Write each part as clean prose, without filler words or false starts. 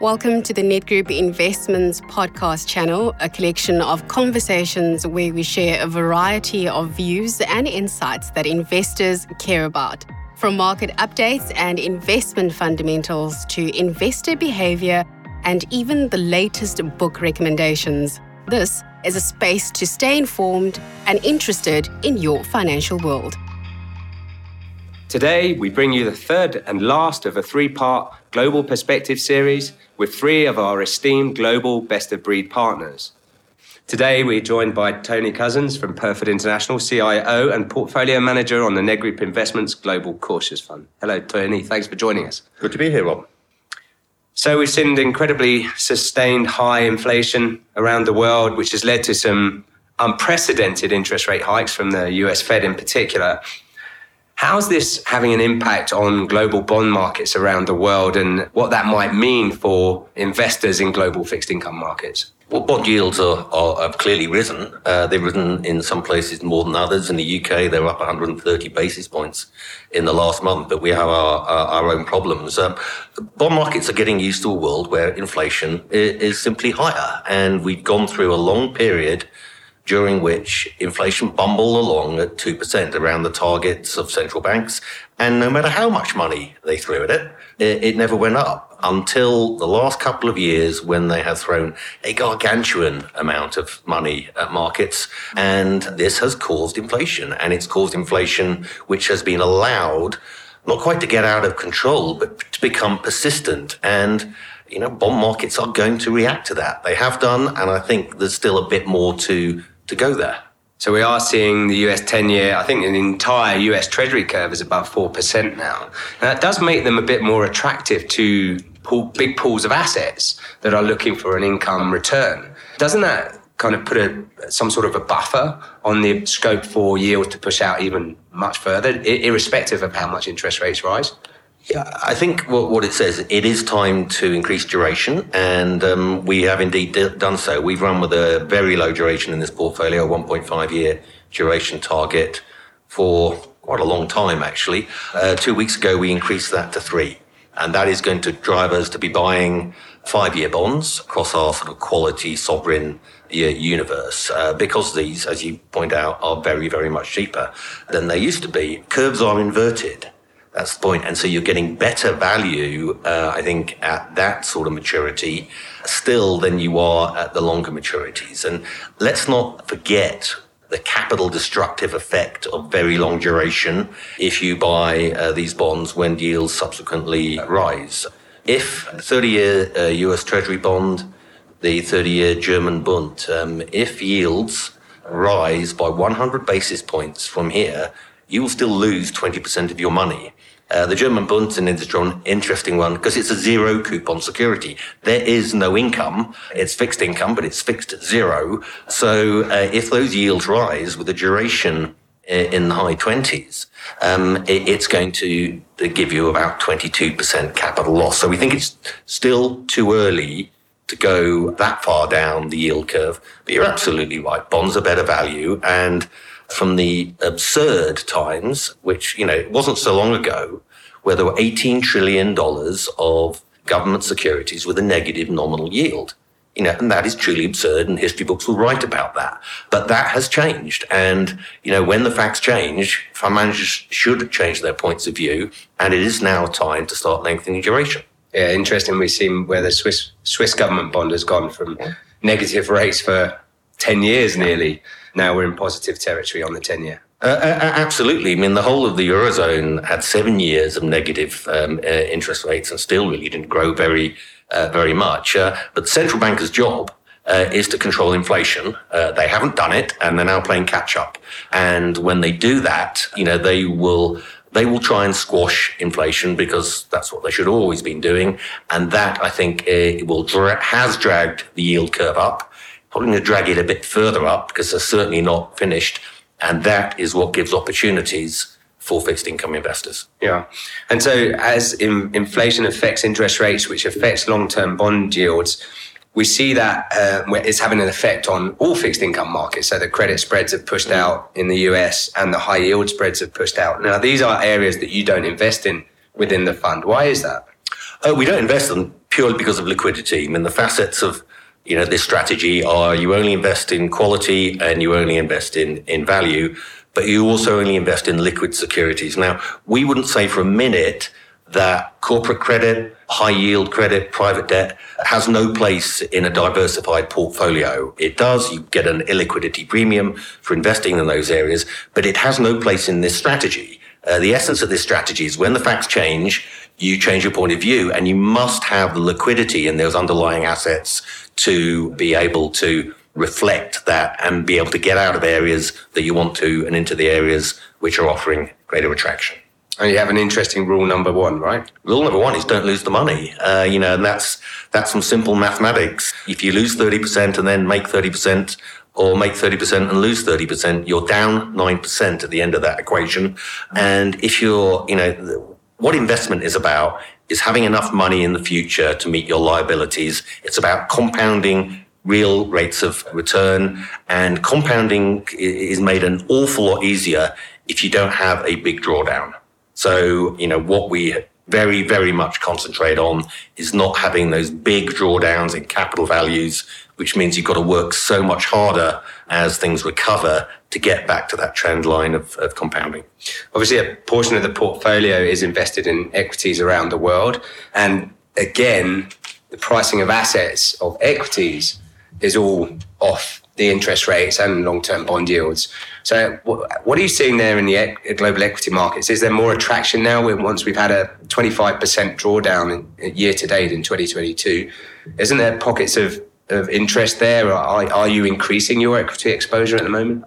Welcome to the Ned Group Investments podcast channel, a collection of conversations where we share a variety of views and insights that investors care about. From market updates and investment fundamentals to investor behavior and even the latest book recommendations. This is a space to stay informed and interested in your financial world. Today, we bring you the third and last of a three-part Global Perspective series with three of our esteemed global best-of-breed partners. Today, we're joined by Tony Cousins from Pyrford International, CIO and Portfolio Manager on the Ned Group Investments Global Cautious Fund. Hello, Tony. Thanks for joining us. Good to be here, Rob. So we've seen incredibly sustained high inflation around the world, which has led to some unprecedented interest rate hikes from the US Fed in particular. How's this having an impact on global bond markets around the world and what that might mean for investors in global fixed income markets? Well, bond yields have clearly risen. They've risen in some places more than others. In the UK, they're up 130 basis points in the last month, but we have our own problems. Bond markets are getting used to a world where inflation is simply higher, and we've gone through a long period during which inflation bumbled along at 2% around the targets of central banks. And no matter how much money they threw at it, it never went up until the last couple of years when they have thrown a gargantuan amount of money at markets. And this has caused inflation. And it's caused inflation which has been allowed, not quite to get out of control, but to become persistent. And you know, bond markets are going to react to that. They have done, and I think there's still a bit more to go there. So we are seeing the US 10-year, I think the entire US Treasury curve is above 4% now. Now, that does make them a bit more attractive to big pools of assets that are looking for an income return. Doesn't that kind of put some sort of a buffer on the scope for yield to push out even much further, irrespective of how much interest rates rise? Yeah, I think what it says, it is time to increase duration, and we have indeed done so. We've run with a very low duration in this portfolio, a 1.5-year duration target for quite a long time, actually. 2 weeks ago, we increased that to 3, and that is going to drive us to be buying 5-year bonds across our sort of quality sovereign universe, because these, as you point out, are very, very much cheaper than they used to be. Curves are inverted. That's the point. And so you're getting better value, I think, at that sort of maturity still than you are at the longer maturities. And let's not forget the capital destructive effect of very long duration if you buy these bonds when yields subsequently rise. If 30-year US Treasury bond, the 30-year German Bund, if yields rise by 100 basis points from here, you will still lose 20% of your money. The German Bund is an interesting one because it's a zero coupon security. There is no income. It's fixed income, but it's fixed at zero. So if those yields rise with a duration in the high 20s, it's going to give you about 22% capital loss. So we think it's still too early to go that far down the yield curve. But you're absolutely right. Bonds are better value. And from the absurd times, which, you know, it wasn't so long ago, where there were $18 trillion of government securities with a negative nominal yield. You know, and that is truly absurd, and history books will write about that. But that has changed. And, you know, when the facts change, fund managers should change their points of view, and it is now time to start lengthening duration. Yeah, interesting. We've seen where the Swiss government bond has gone from negative rates for 10 years nearly. Now we're in positive territory on the 10-year. Absolutely. I mean, the whole of the Eurozone had 7 years of negative interest rates and still really didn't grow very much. But the central banker's job is to control inflation. They haven't done it, and they're now playing catch-up. And when they do that, you know, they will try and squash inflation because that's what they should always been doing. And that, I think, has dragged the yield curve up. Probably going to drag it a bit further up because they're certainly not finished. And that is what gives opportunities for fixed income investors. Yeah. And so as inflation affects interest rates, which affects long-term bond yields, we see that it's having an effect on all fixed income markets. So the credit spreads have pushed out in the US and the high yield spreads have pushed out. Now, these are areas that you don't invest in within the fund. Why is that? We don't invest in purely because of liquidity. I mean, the facets of this strategy are you only invest in quality and you only invest in value, but you also only invest in liquid securities. Now, we wouldn't say for a minute that corporate credit, high yield credit, private debt has no place in a diversified portfolio. It does. You get an illiquidity premium for investing in those areas, but it has no place in this strategy. The essence of this strategy is when the facts change, you change your point of view, and you must have the liquidity in those underlying assets to be able to reflect that and be able to get out of areas that you want to and into the areas which are offering greater attraction. And you have an interesting rule number one, right? Rule number one is don't lose the money. And that's some simple mathematics. If you lose 30% and then make 30%, or make 30% and lose 30%, you're down 9% at the end of that equation. And if you're, what investment is about is having enough money in the future to meet your liabilities. It's about compounding real rates of return, and compounding is made an awful lot easier if you don't have a big drawdown. So, what we very, very much concentrate on is not having those big drawdowns in capital values, which means you've got to work so much harder as things recover to get back to that trend line of compounding. Obviously, a portion of the portfolio is invested in equities around the world. And again, the pricing of assets of equities is all off the interest rates and long-term bond yields. So what are you seeing there in the global equity markets? Is there more attraction now once we've had a 25% drawdown year-to-date in 2022? Isn't there pockets of interest there? Are you increasing your equity exposure at the moment?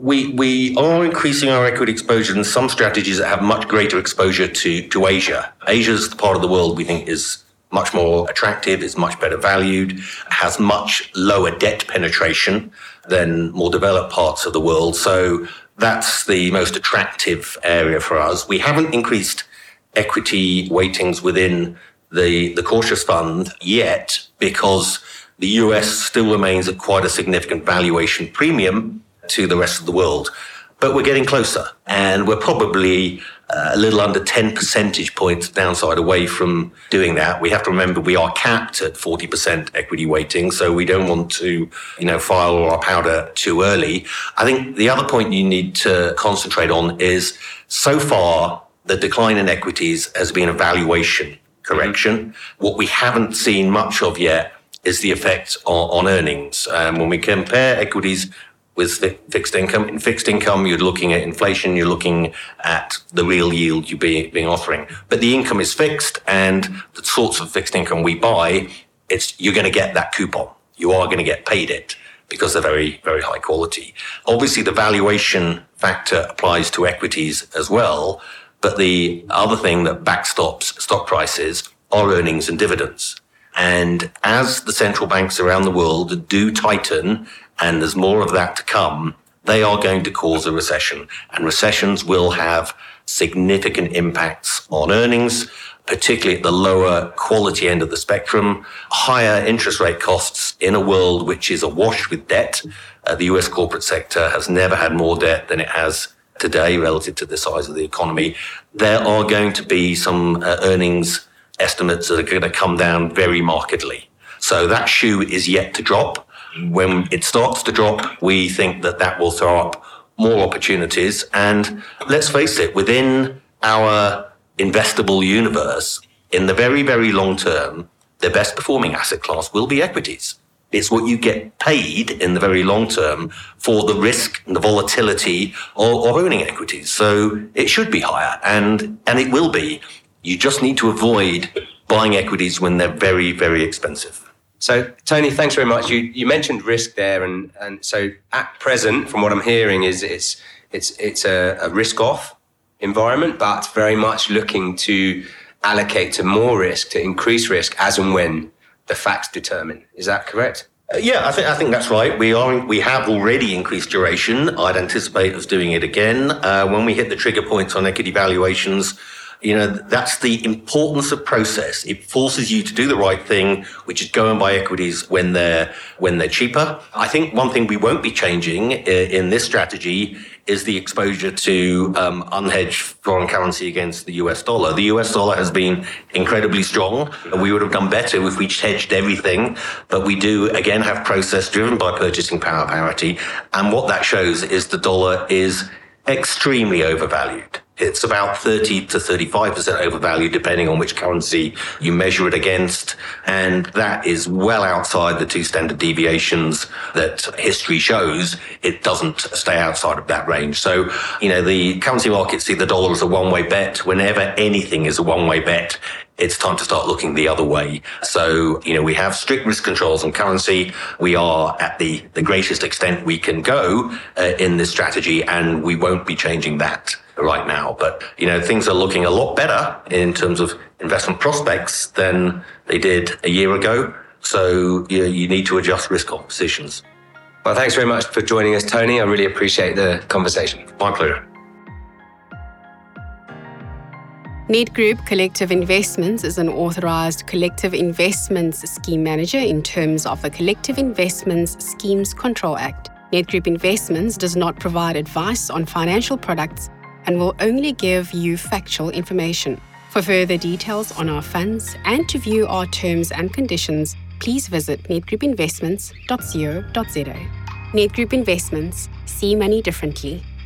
We are increasing our equity exposure in some strategies that have much greater exposure to Asia. Asia's the part of the world we think is much more attractive, is much better valued, has much lower debt penetration than more developed parts of the world. So that's the most attractive area for us. We haven't increased equity weightings within the cautious fund yet because the US still remains at quite a significant valuation premium to the rest of the world. But we're getting closer, and we're probably a little under 10 percentage points downside away from doing that. We have to remember we are capped at 40% equity weighting, so we don't want to, fire all our powder too early. I think the other point you need to concentrate on is so far the decline in equities has been a valuation correction. Mm-hmm. What we haven't seen much of yet is the effect on earnings. When we compare equities with fixed income. In fixed income, you're looking at inflation, you're looking at the real yield you're being offering. But the income is fixed, and the sorts of fixed income we buy, you're going to get that coupon. You are going to get paid it because they're very, very high quality. Obviously, the valuation factor applies to equities as well, but the other thing that backstops stock prices are earnings and dividends. And as the central banks around the world do tighten, and there's more of that to come, they are going to cause a recession. And recessions will have significant impacts on earnings, particularly at the lower quality end of the spectrum. Higher interest rate costs in a world which is awash with debt. The US corporate sector has never had more debt than it has today relative to the size of the economy. There are going to be some earnings estimates that are going to come down very markedly. So that shoe is yet to drop. When it starts to drop, we think that will throw up more opportunities. And let's face it, within our investable universe, in the very, very long term, the best performing asset class will be equities. It's what you get paid in the very long term for the risk and the volatility of owning equities. So it should be higher, and it will be. You just need to avoid buying equities when they're very, very expensive. So, Tony, thanks very much. You mentioned risk there, and so at present, from what I'm hearing, is it's a risk-off environment, but very much looking to allocate to more risk, to increase risk as and when the facts determine. Is that correct? Yeah, I think that's right. We have already increased duration. I'd anticipate us doing it again when we hit the trigger points on equity valuations. You know, that's the importance of process. It forces you to do the right thing, which is go and buy equities when they're cheaper. I think one thing we won't be changing in this strategy is the exposure to unhedged foreign currency against the US dollar. The US dollar has been incredibly strong, and we would have done better if we hedged everything. But we do, again, have process driven by purchasing power parity. And what that shows is the dollar is extremely overvalued. It's about 30 to 35% overvalued, depending on which currency you measure it against. And that is well outside the two standard deviations that history shows. It doesn't stay outside of that range. So, you know, the currency markets see the dollar as a one-way bet. Whenever anything is a one-way bet, it's time to start looking the other way. So, you know, we have strict risk controls on currency. We are at the greatest extent we can go in this strategy, and we won't be changing that right now. But, you know, things are looking a lot better in terms of investment prospects than they did a year ago. So, you know, you need to adjust risk positions. Well, thanks very much for joining us, Tony. I really appreciate the conversation. My pleasure. Ned Group Collective Investments is an authorised collective investments scheme manager in terms of the Collective Investments Schemes Control Act. Ned Group Investments does not provide advice on financial products and will only give you factual information. For further details on our funds and to view our terms and conditions, please visit nedgroupinvestments.co.za. Ned Group Investments. See money differently.